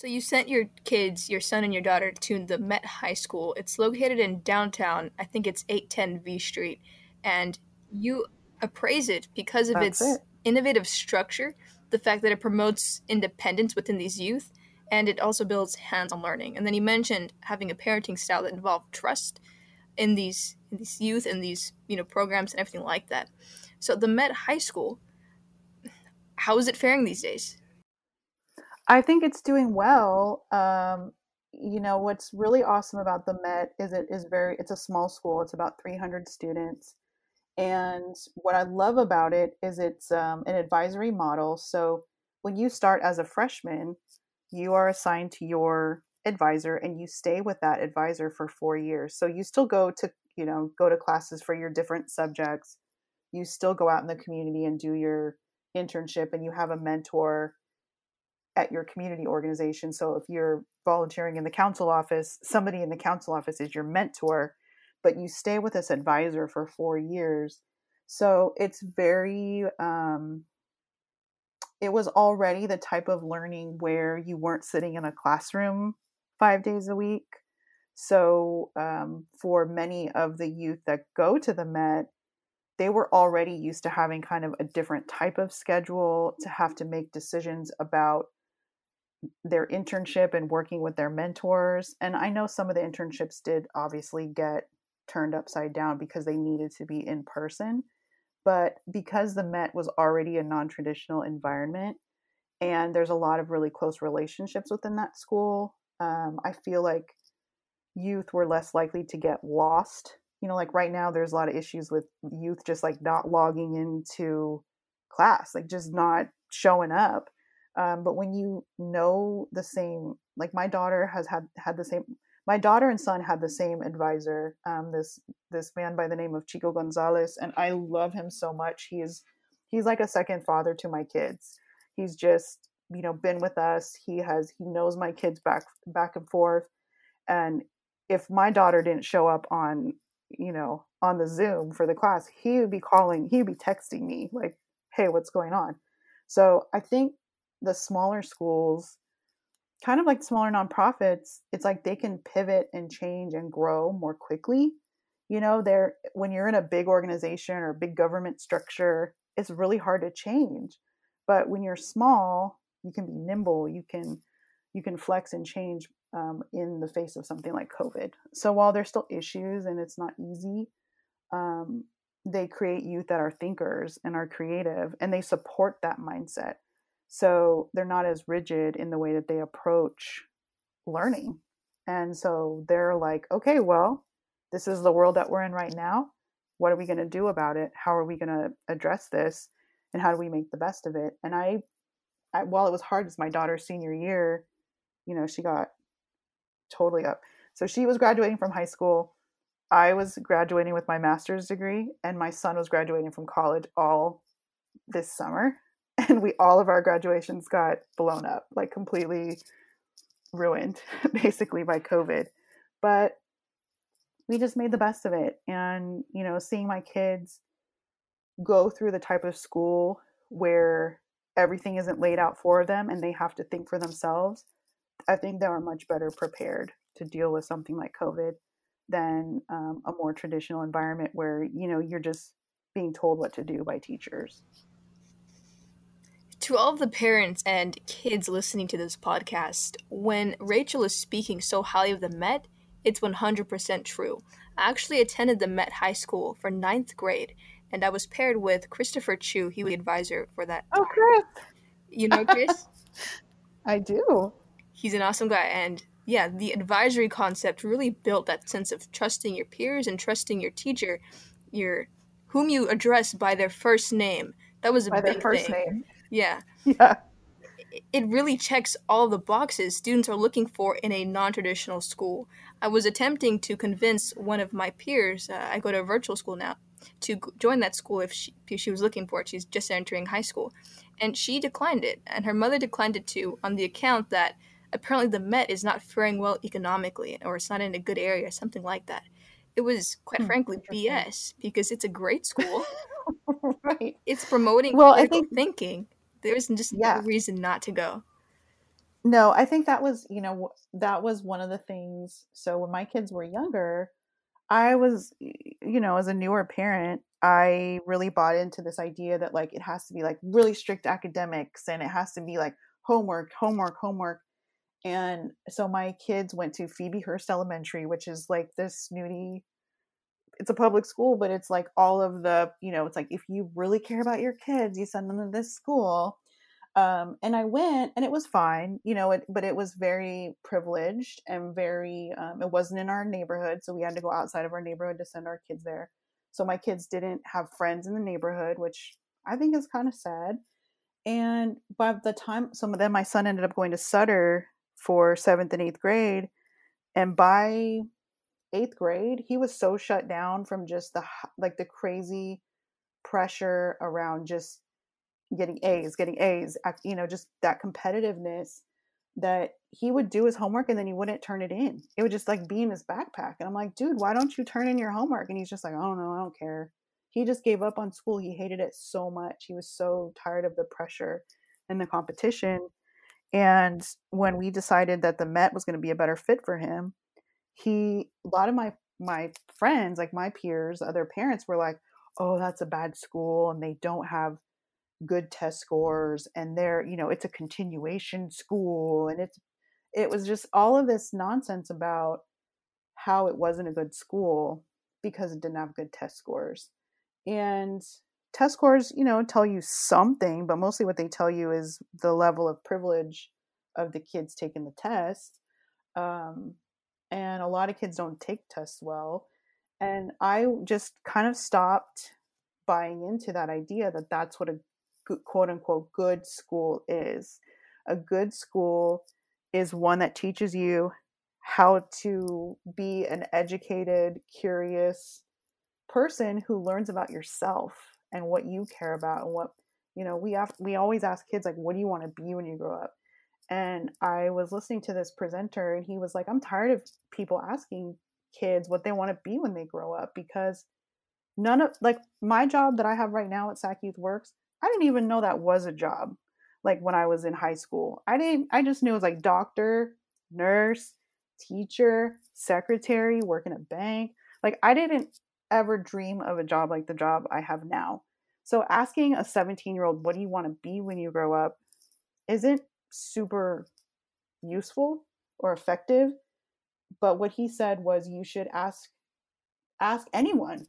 So you sent your kids, your son and your daughter, to the Met High School. It's located in downtown. I think it's 810 V Street. And you appraise it because of its innovative structure, the fact that it promotes independence within these youth, and it also builds hands-on learning. And then you mentioned having a parenting style that involved trust in these youth and these, you know, programs and everything like that. So the Met High School, how is it faring these days? I think it's doing well. You know, what's really awesome about the Met is it's a small school. It's about 300 students. And what I love about it is it's an advisory model. So when you start as a freshman, you are assigned to your advisor and you stay with that advisor for 4 years. So you still go to classes for your different subjects. You still go out in the community and do your internship, and you have a mentor at your community organization. So if you're volunteering in the council office, somebody in the council office is your mentor, but you stay with this advisor for 4 years. So it's very, it was already the type of learning where you weren't sitting in a classroom 5 days a week. So for many of the youth that go to the Met, they were already used to having kind of a different type of schedule, to have to make decisions about their internship and working with their mentors. And I know some of the internships did obviously get turned upside down because they needed to be in person. But because the Met was already a non-traditional environment, and there's a lot of really close relationships within that school, I feel like youth were less likely to get lost. You know, like right now, there's a lot of issues with youth just like not logging into class, like just not showing up. But when you know the same, like my daughter my daughter and son had the same advisor, this man by the name of Chico Gonzalez, and I love him so much. He's like a second father to my kids. He's just, you know, been with us. He knows my kids back and forth. And if my daughter didn't show up on the Zoom for the class, he'd be texting me like, hey, what's going on? So I think the smaller schools, kind of like smaller nonprofits, it's like they can pivot and change and grow more quickly. You know, when you're in a big organization or a big government structure, it's really hard to change. But when you're small, you can be nimble. You can flex and change in the face of something like COVID. So while there's still issues and it's not easy, they create youth that are thinkers and are creative, and they support that mindset. So they're not as rigid in the way that they approach learning. And so they're like, okay, well, this is the world that we're in right now. What are we going to do about it? How are we going to address this? And how do we make the best of it? And I while it was hard, it's my daughter's senior year, you know, she got totally up. So she was graduating from high school. I was graduating with my master's degree, and my son was graduating from college all this summer. And all of our graduations got blown up, like completely ruined, basically, by COVID. But we just made the best of it. And, you know, seeing my kids go through the type of school where everything isn't laid out for them and they have to think for themselves, I think they are much better prepared to deal with something like COVID than a more traditional environment where, you know, you're just being told what to do by teachers. To all of the parents and kids listening to this podcast, when Rachel is speaking so highly of the Met, it's 100% true. I actually attended the Met High School for 9th grade, and I was paired with Christopher Chu. He was the advisor for that. Oh, Chris. You know Chris? I do. He's an awesome guy. And yeah, the advisory concept really built that sense of trusting your peers and trusting your teacher, whom you address by their first name. That was a big thing. By their first name. Yeah. It really checks all the boxes students are looking for in a non-traditional school. I was attempting to convince one of my peers, I go to a virtual school now, to join that school if she was looking for it. She's just entering high school. And she declined it, and her mother declined it too, on the account that apparently the Met is not faring well economically, or it's not in a good area, something like that. It was, quite frankly, BS, because it's a great school. Right. It's promoting critical thinking. There's just no reason not to go. No, I think that was, you know, that was one of the things. So when my kids were younger, I was, you know, as a newer parent, I really bought into this idea that like, it has to be like really strict academics and it has to be like homework, homework, homework. And so my kids went to Phoebe Hearst Elementary, which is like this snooty, it's a public school, but it's like all of the, you know, it's like, if you really care about your kids, you send them to this school. And I went and it was fine, you know, but it was very privileged and very, it wasn't in our neighborhood. So we had to go outside of our neighborhood to send our kids there. So my kids didn't have friends in the neighborhood, which I think is kind of sad. And by the time, so then my son ended up going to Sutter for 7th and 8th grade. And by 8th grade, he was so shut down from just the, like the crazy pressure around just getting A's, you know, just that competitiveness that he would do his homework and then he wouldn't turn it in. It would just like be in his backpack. And I'm like, dude, why don't you turn in your homework? And he's just like, I don't know. I don't care. He just gave up on school. He hated it so much. He was so tired of the pressure and the competition. And when we decided that the Met was going to be a better fit for him, a lot of my friends, like my peers, other parents were like, oh, that's a bad school. And they don't have good test scores and they're, you know, it's a continuation school. And it was just all of this nonsense about how it wasn't a good school because it didn't have good test scores. And test scores, you know, tell you something, but mostly what they tell you is the level of privilege of the kids taking the test. And a lot of kids don't take tests well. And I just kind of stopped buying into that idea that that's what a quote unquote good school is. A good school is one that teaches you how to be an educated, curious person who learns about yourself and what you care about and what, you know, we always ask kids like, what do you want to be when you grow up? And I was listening to this presenter and he was like, I'm tired of people asking kids what they want to be when they grow up, because none of, like, my job that I have right now at SAC Youth Works, I didn't even know that was a job. Like when I was in high school, I just knew it was like doctor, nurse, teacher, secretary, work in a bank. Like I didn't ever dream of a job like the job I have now. So asking a 17-year-old, what do you want to be when you grow up, isn't super useful or effective. But what he said was you should ask anyone.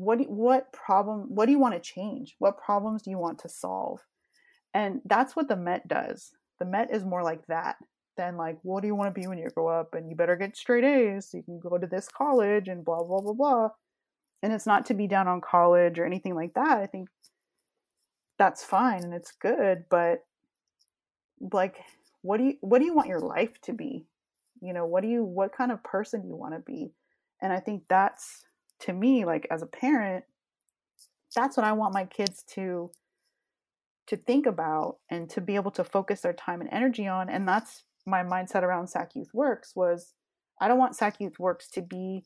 What do you want to change? What problems do you want to solve? And that's what the Met does. The Met is more like that than like, what do you want to be when you grow up? And you better get straight A's so you can go to this college and blah, blah, blah, blah. And it's not to be down on college or anything like that. I think that's fine and it's good, but like, what do you want your life to be? You know, what kind of person do you want to be? And I think that's, to me, like as a parent, that's what I want my kids to think about and to be able to focus their time and energy on. And that's my mindset around SAC Youth Works was, I don't want SAC Youth Works to be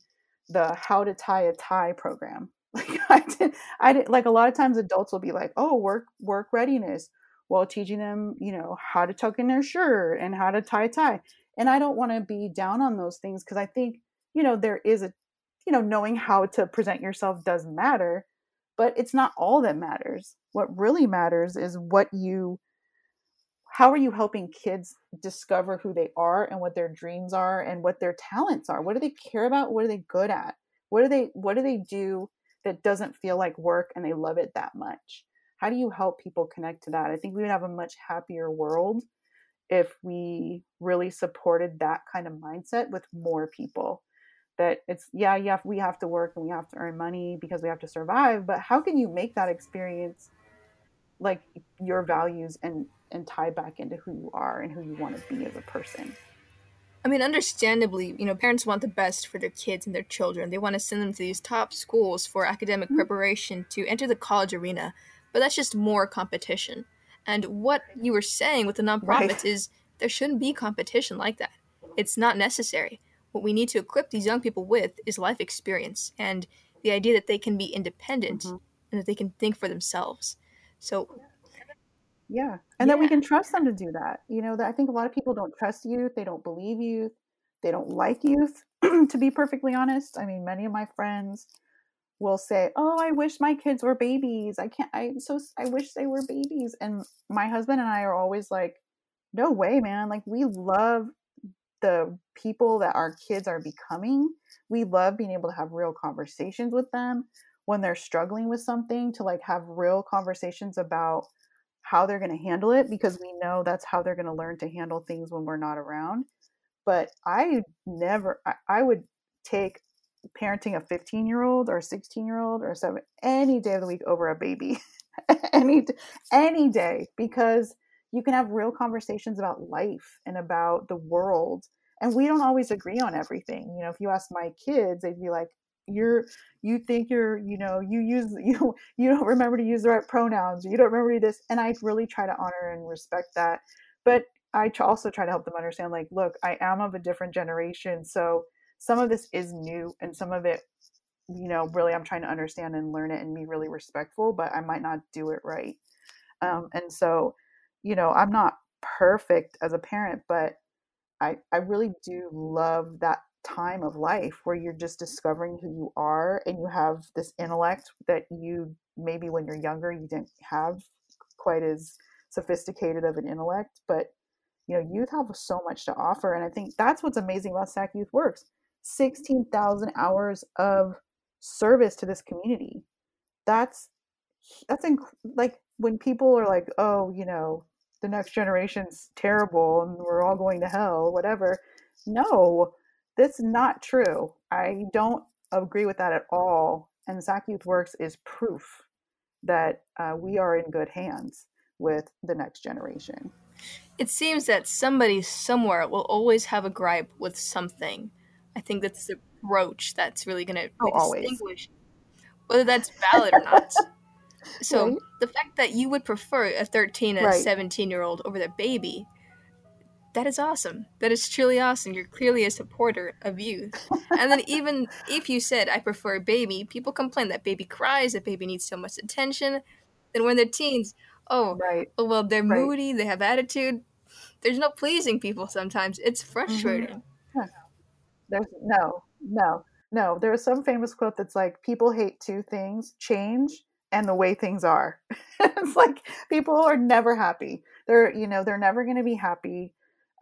the how to tie a tie program. Like I did, like a lot of times adults will be like, oh, work readiness, while teaching them, you know, how to tuck in their shirt and how to tie a tie. And I don't want to be down on those things, because I think, you know, there is a, you know, knowing how to present yourself does matter, but it's not all that matters. What really matters is how are you helping kids discover who they are and what their dreams are and what their talents are? What do they care about? What are they good at? What do they do that doesn't feel like work and they love it that much? How do you help people connect to that? I think we would have a much happier world if we really supported that kind of mindset with more people. That it's, we have to work and we have to earn money because we have to survive, but how can you make that experience like your values and tie back into who you are and who you want to be as a person? I mean, understandably, you know, parents want the best for their kids and their children. They want to send them to these top schools for academic preparation to enter the college arena, but that's just more competition. And what you were saying with the nonprofits is there shouldn't be competition like that. It's not necessary. What we need to equip these young people with is life experience and the idea that they can be independent and that they can think for themselves. So Yeah. And that we can trust them to do that. You know, that I think a lot of people don't trust youth. They don't believe youth. They don't like youth, to be perfectly honest. I mean, many of my friends will say, oh, I wish my kids were babies. I wish they were babies. And my husband and I are always like, no way, man. Like, we love the people that our kids are becoming. We love being able to have real conversations with them when they're struggling with something, to like have real conversations about how they're going to handle it, because we know that's how they're going to learn to handle things when we're not around. But I would take parenting a 15-year-old or a 16-year-old or a 7 any day of the week over a baby, any day, because you can have real conversations about life and about the world. And we don't always agree on everything. You know, if you ask my kids, they'd be like, you don't remember to use the right pronouns, you don't remember to this. And I really try to honor and respect that. But I also try to help them understand, like, look, I am of a different generation. So some of this is new, and some of it, you know, really I'm trying to understand and learn it and be really respectful, but I might not do it right. And so, you know, I'm not perfect as a parent, but I really do love that time of life where you're just discovering who you are, and you have this intellect that you maybe when you're younger, you didn't have quite as sophisticated of an intellect, but you know, youth have so much to offer. And I think that's what's amazing about SAC Youth Works. 16,000 hours of service to this community. That's like when people are like, oh, you know, the next generation's terrible and we're all going to hell, whatever. No, that's not true. I don't agree with that at all. And SAC Youth Works is proof that we are in good hands with the next generation. It seems that somebody somewhere will always have a gripe with something. I think that's the approach that's really going to distinguish whether that's valid or not. So right. The fact that you would prefer a 13 and a 17-year-old over their baby, that is awesome. That is truly awesome. You're clearly a supporter of youth. And then even if you said, I prefer a baby, people complain that baby cries, that baby needs so much attention. Then when they're teens, they're moody, they have attitude. There's no pleasing people sometimes. It's frustrating. Mm-hmm. Yeah. No. There's some famous quote that's like, people hate two things, change and the way things are. It's like, people are never happy. They're never going to be happy.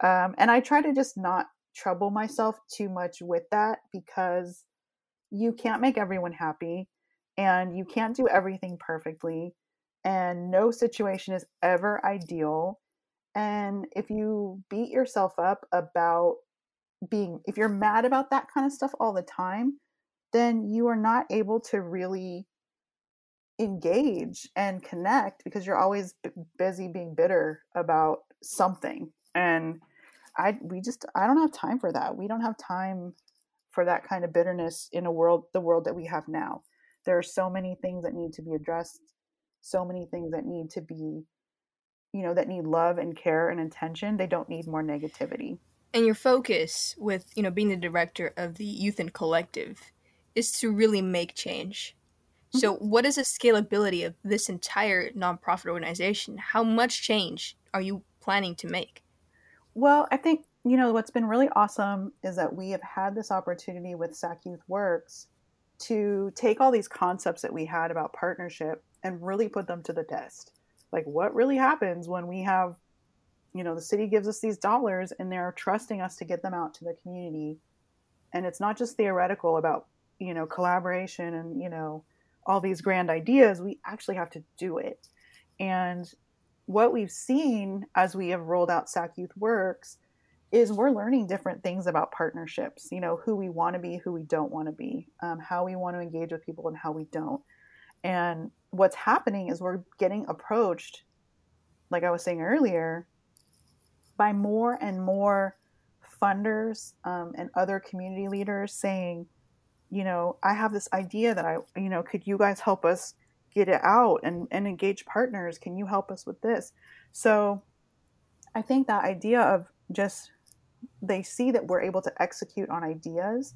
And I try to just not trouble myself too much with that, because you can't make everyone happy and you can't do everything perfectly. And no situation is ever ideal. And if you beat yourself up about if you're mad about that kind of stuff all the time, then you are not able to really engage and connect, because you're always busy being bitter about something. And I don't have time for that. We don't have time for that kind of bitterness in the world that we have now. There are so many things that need to be addressed, so many things that need to be, you know, that need love and care and attention. They don't need more negativity. And your focus with, you know, being the director of the Youth and Collective is to really make change. Mm-hmm. So what is the scalability of this entire nonprofit organization? How much change are you planning to make? Well, I think, you know, what's been really awesome is that we have had this opportunity with SAC Youth Works to take all these concepts that we had about partnership and really put them to the test. Like, what really happens when we have, you know, the city gives us these dollars and they're trusting us to get them out to the community. And it's not just theoretical about, you know, collaboration and, you know, all these grand ideas. We actually have to do it. And what we've seen as we have rolled out SAC Youth Works is we're learning different things about partnerships, you know, who we want to be, who we don't want to be, how we want to engage with people and how we don't. And what's happening is we're getting approached, like I was saying earlier, by more and more funders and other community leaders saying, you know, I have this idea that you know, could you guys help us get it out and engage partners? Can you help us with this? So I think that idea of just, they see that we're able to execute on ideas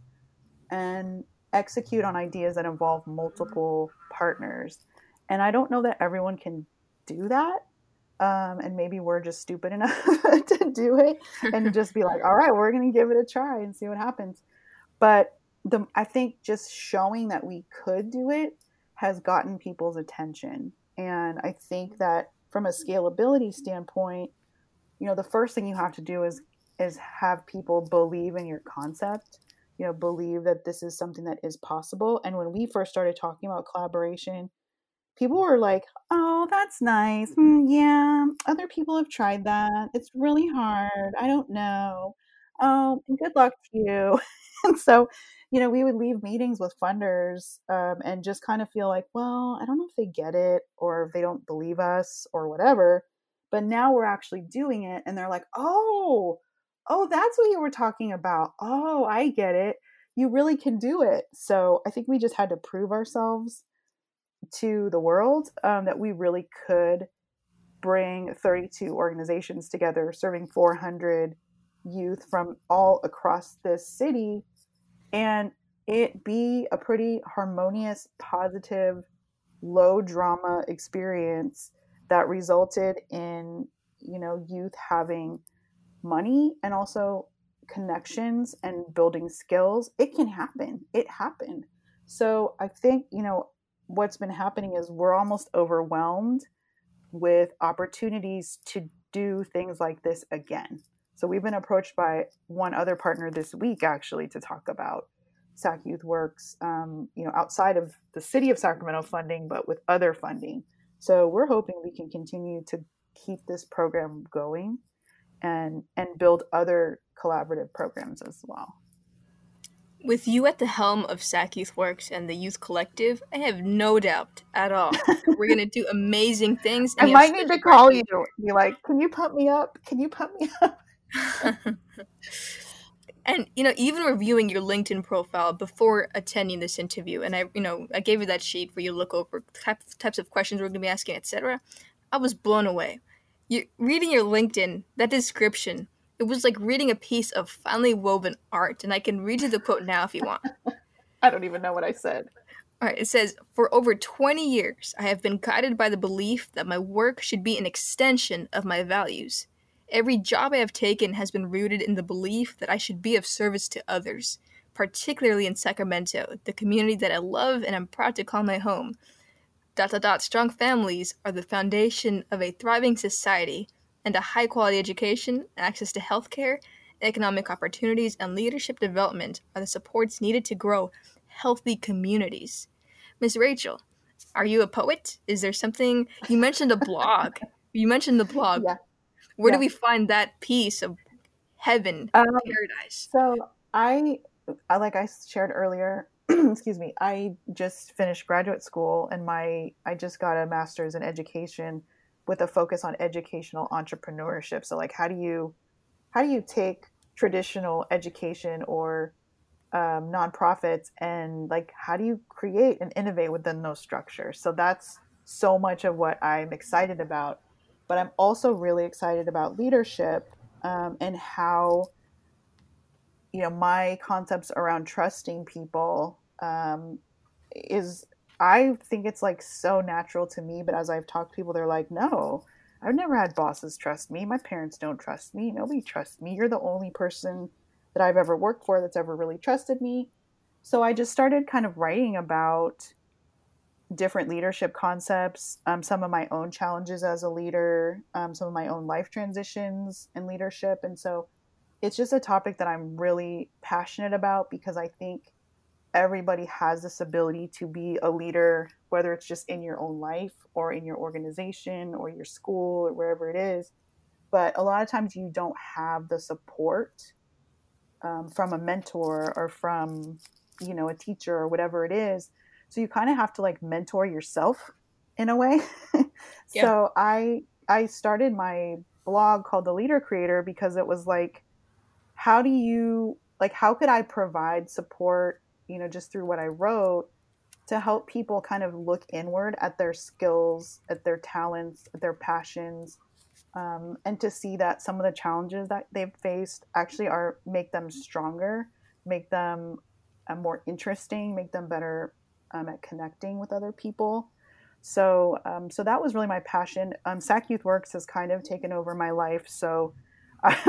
and execute on ideas that involve multiple partners. And I don't know that everyone can do that. And maybe we're just stupid enough to do it and just be like, all right, we're going to give it a try and see what happens. But I think just showing that we could do it has gotten people's attention. And I think that from a scalability standpoint, you know, the first thing you have to do is have people believe in your concept, you know, believe that this is something that is possible. And when we first started talking about collaboration, people were like, oh, that's nice. Yeah, other people have tried that. It's really hard. I don't know. Oh, good luck to you. And so, you know, we would leave meetings with funders and just kind of feel like, well, I don't know if they get it or if they don't believe us or whatever. But now we're actually doing it. And they're like, oh, that's what you were talking about. Oh, I get it. You really can do it. So I think we just had to prove ourselves to the world that we really could bring 32 organizations together, serving 400 youth from all across this city, and it be a pretty harmonious, positive, low drama experience that resulted in, you know, youth having money and also connections and building skills. It can happen. It happened. So I think, you know, what's been happening is we're almost overwhelmed with opportunities to do things like this again. So we've been approached by one other partner this week, actually, to talk about SAC Youth Works, you know, outside of the city of Sacramento funding, but with other funding. So we're hoping we can continue to keep this program going and build other collaborative programs as well. With you at the helm of SAC Youth Works and the Youth Collective, I have no doubt at all that we're going to do amazing things. I might need to call you and be like, can you pump me up? Can you pump me up? And, you know, even reviewing your LinkedIn profile before attending this interview, and I, you know, I gave you that sheet where you look over types of questions we're going to be asking, etc. I was blown away. Reading your LinkedIn, that description, it was like reading a piece of finely woven art, and I can read you the quote now if you want. I don't even know what I said. All right, it says, "For over 20 years, I have been guided by the belief that my work should be an extension of my values. Every job I have taken has been rooted in the belief that I should be of service to others, particularly in Sacramento, the community that I love and I'm proud to call my home. Strong families are the foundation of a thriving society, and a high-quality education, access to healthcare, economic opportunities, and leadership development are the supports needed to grow healthy communities." Ms. Rachel, are you a poet? Is there something? You mentioned a blog. Yeah. Where do we find that piece of heaven, paradise? So I like I shared earlier, excuse me, I just finished graduate school, and I just got a master's in education with a focus on educational entrepreneurship. So like, how do you take traditional education or nonprofits and like, how do you create and innovate within those structures? So that's so much of what I'm excited about, but I'm also really excited about leadership and how, you know, my concepts around trusting people I think it's like so natural to me, but as I've talked to people, they're like, no, I've never had bosses trust me. My parents don't trust me. Nobody trusts me. You're the only person that I've ever worked for that's ever really trusted me. So I just started kind of writing about different leadership concepts, some of my own challenges as a leader, some of my own life transitions in leadership. And so it's just a topic that I'm really passionate about because I think everybody has this ability to be a leader, whether it's just in your own life or in your organization or your school or wherever it is. But a lot of times you don't have the support from a mentor or from, you know, a teacher or whatever it is. So you kind of have to like mentor yourself in a way. Yeah. So I started my blog called The Leader Creator because it was like, how could I provide support, you know, just through what I wrote to help people kind of look inward at their skills, at their talents, at their passions, and to see that some of the challenges that they've faced actually make them stronger, make them more interesting, make them better at connecting with other people. So that was really my passion. SAC Youth Works has kind of taken over my life. So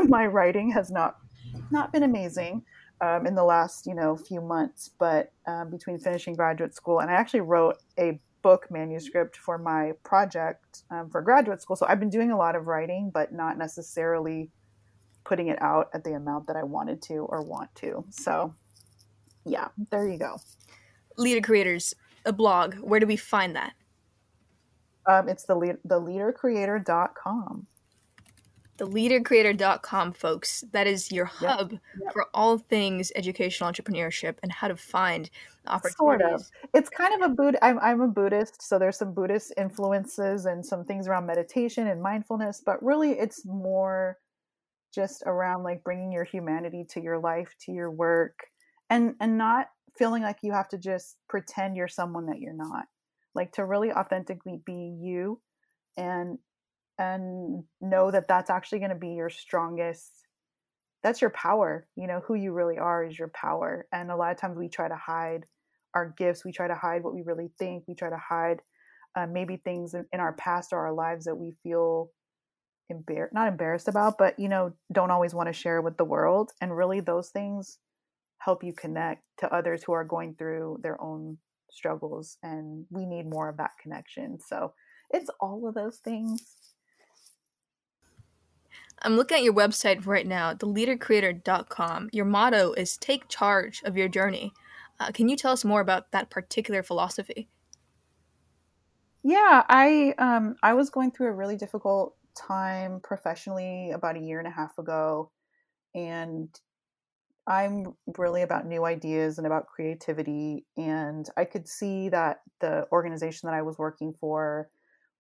my writing has not been amazing in the last, few months, but between finishing graduate school, and I actually wrote a book manuscript for my project for graduate school. So I've been doing a lot of writing, but not necessarily putting it out at the amount that I wanted to or want to. So yeah, there you go. Leader Creators, a blog. Where do we find that? It's TheLeaderCreator.com. TheLeaderCreator.com, folks. That is your hub for all things educational entrepreneurship and how to find opportunities. Sort of. It's kind of a Buddha. I'm a Buddhist, so there's some Buddhist influences and some things around meditation and mindfulness, but really it's more just around like bringing your humanity to your life, to your work, and not feeling like you have to just pretend you're someone that you're not. Like to really authentically be you and know that that's actually going to be your strongest, that's your power. Who you really are is your power. And a lot of times we try to hide our gifts. We try to hide what we really think. We try to hide maybe things in our past or our lives that we feel not embarrassed about, but, don't always want to share with the world. And really those things help you connect to others who are going through their own struggles, and we need more of that connection. So it's all of those things. I'm looking at your website right now, theleadercreator.com. Your motto is take charge of your journey. Can you tell us more about that particular philosophy? Yeah, I was going through a really difficult time professionally about a year and a half ago, and I'm really about new ideas and about creativity. And I could see that the organization that I was working for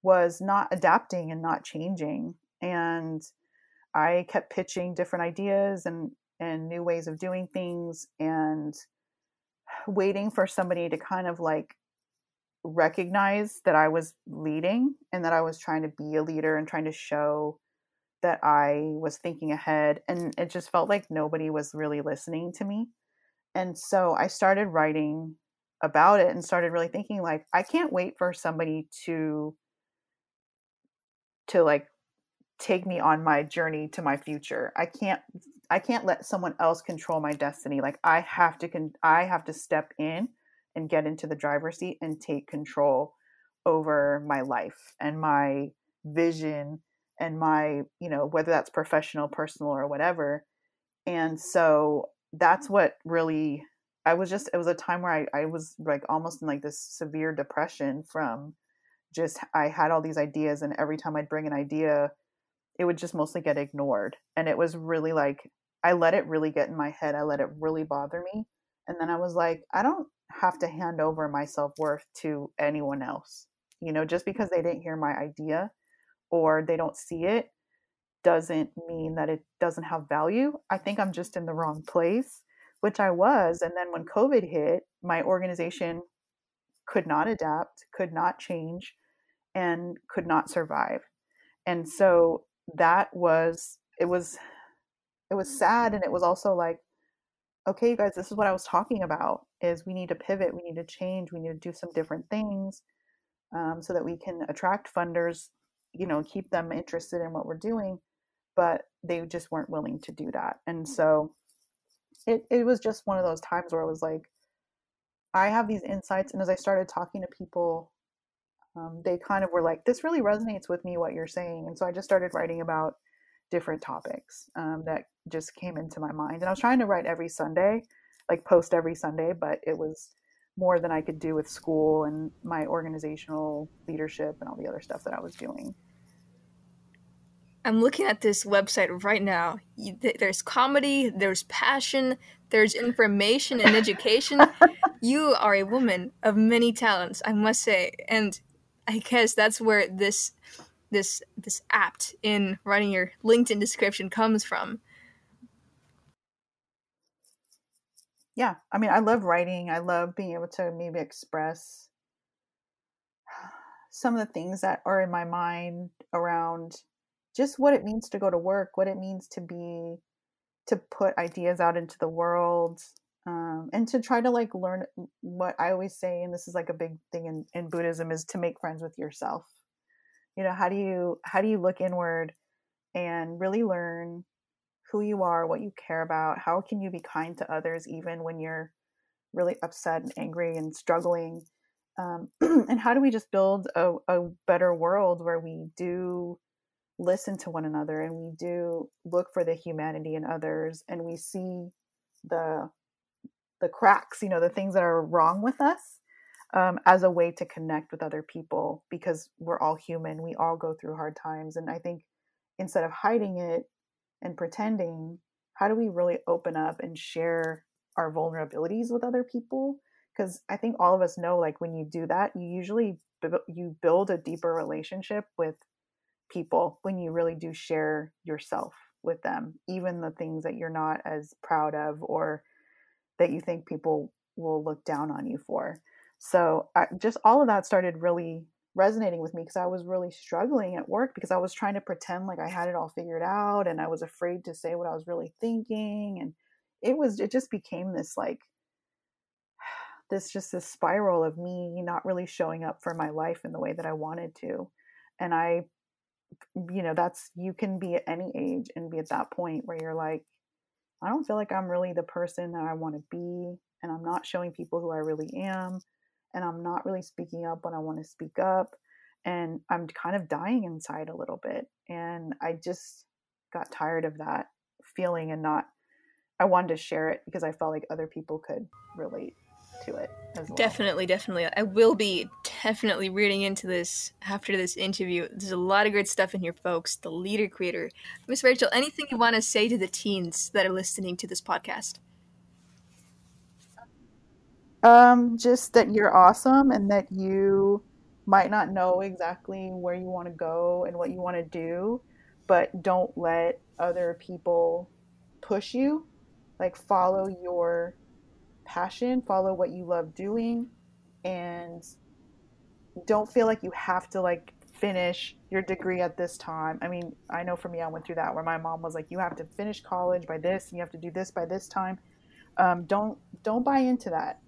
was not adapting and not changing. And I kept pitching different ideas and new ways of doing things and waiting for somebody to kind of like recognize that I was leading and that I was trying to be a leader and trying to show that I was thinking ahead, and it just felt like nobody was really listening to me. And so I started writing about it and started really thinking like, I can't wait for somebody to like take me on my journey to my future. I can't let someone else control my destiny. Like I have to step in and get into the driver's seat and take control over my life and my vision and my, whether that's professional, personal, or whatever. And so that's what really, it was a time where I was like almost in like this severe depression from just, I had all these ideas, and every time I'd bring an idea, it would just mostly get ignored. And it was really like, I let it really get in my head. I let it really bother me. And then I was like, I don't have to hand over my self-worth to anyone else, just because they didn't hear my idea or they don't see it doesn't mean that it doesn't have value. I think I'm just in the wrong place, which I was. And then when COVID hit, my organization could not adapt, could not change, and could not survive. And so it was sad. And it was also like, okay, you guys, this is what I was talking about, is we need to pivot. We need to change. We need to do some different things so that we can attract funders, keep them interested in what we're doing, but they just weren't willing to do that. And so it was just one of those times where I was like, I have these insights. And as I started talking to people, they kind of were like, this really resonates with me, what you're saying. And so I just started writing about different topics that just came into my mind. And I was trying to write every Sunday, like post every Sunday, but it was more than I could do with school and my organizational leadership and all the other stuff that I was doing. I'm looking at this website right now. There's comedy, there's passion, there's information and education. You are a woman of many talents, I must say. And I guess that's where this apt in writing your LinkedIn description comes from. Yeah. I mean, I love writing. I love being able to maybe express some of the things that are in my mind around just what it means to go to work, what it means to put ideas out into the world, And to try to like learn what I always say, and this is like a big thing in Buddhism, is to make friends with yourself. You know, how do you look inward and really learn who you are, what you care about, how can you be kind to others even when you're really upset and angry and struggling, and how do we just build a better world where we do listen to one another and we do look for the humanity in others and we see the cracks, you know, the things that are wrong with us, as a way to connect with other people, because we're all human. We all go through hard times. And I think instead of hiding it and pretending, how do we really open up and share our vulnerabilities with other people? Because I think all of us know, like, when you do that, you usually you build a deeper relationship with people when you really do share yourself with them, even the things that you're not as proud of or that you think people will look down on you for. So just all of that started really resonating with me, because I was really struggling at work because I was trying to pretend like I had it all figured out, and I was afraid to say what I was really thinking. And it just became this spiral of me not really showing up for my life in the way that I wanted to. And you can be at any age and be at that point where you're like, I don't feel like I'm really the person that I want to be, and I'm not showing people who I really am, and I'm not really speaking up when I want to speak up, and I'm kind of dying inside a little bit. And I just got tired of that feeling, and I wanted to share it because I felt like other people could relate to it as well. Definitely. I will be definitely reading into this after this interview. There's a lot of great stuff in here, folks. The Leader Creator. Miss Rachel, anything you want to say to the teens that are listening to this podcast? Just that you're awesome, and that you might not know exactly where you want to go and what you want to do, but don't let other people push you. Like, follow your passion, follow what you love doing, and don't feel like you have to like finish your degree at this time. I mean, I know for me, I went through that where my mom was like, you have to finish college by this, and you have to do this by this time. Don't buy into that.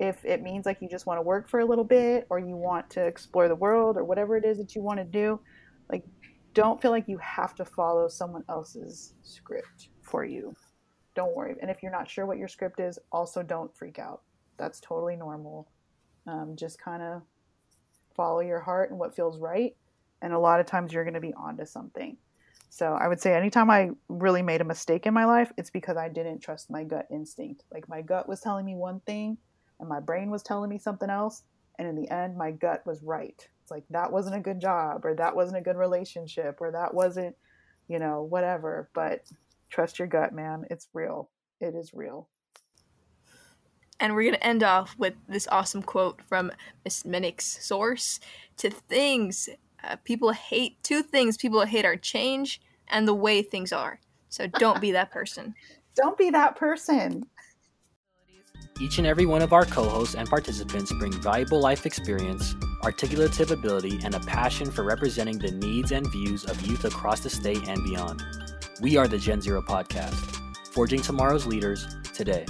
If it means like you just want to work for a little bit, or you want to explore the world, or whatever it is that you want to do, like, don't feel like you have to follow someone else's script for you. Don't worry. And if you're not sure what your script is, also don't freak out. That's totally normal. Just kind of follow your heart and what feels right. And a lot of times you're going to be onto something. So I would say anytime I really made a mistake in my life, it's because I didn't trust my gut instinct. Like, my gut was telling me one thing and my brain was telling me something else. And in the end, my gut was right. It's like, that wasn't a good job, or that wasn't a good relationship, or that wasn't, you know, whatever. But trust your gut, man. It's real. It is real. And we're going to end off with this awesome quote from Miss Minnick's source. To things people hate, two things people hate are change and the way things are. So don't be that person. Don't be that person. Each and every one of our co-hosts and participants bring valuable life experience, articulative ability, and a passion for representing the needs and views of youth across the state and beyond. We are the Gen Zero Podcast, forging tomorrow's leaders today.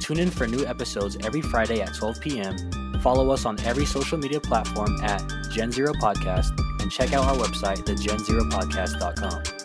Tune in for new episodes every Friday at 12 p.m. Follow us on every social media platform at Gen Zero Podcast, and check out our website, TheGenZeroPodcast.com.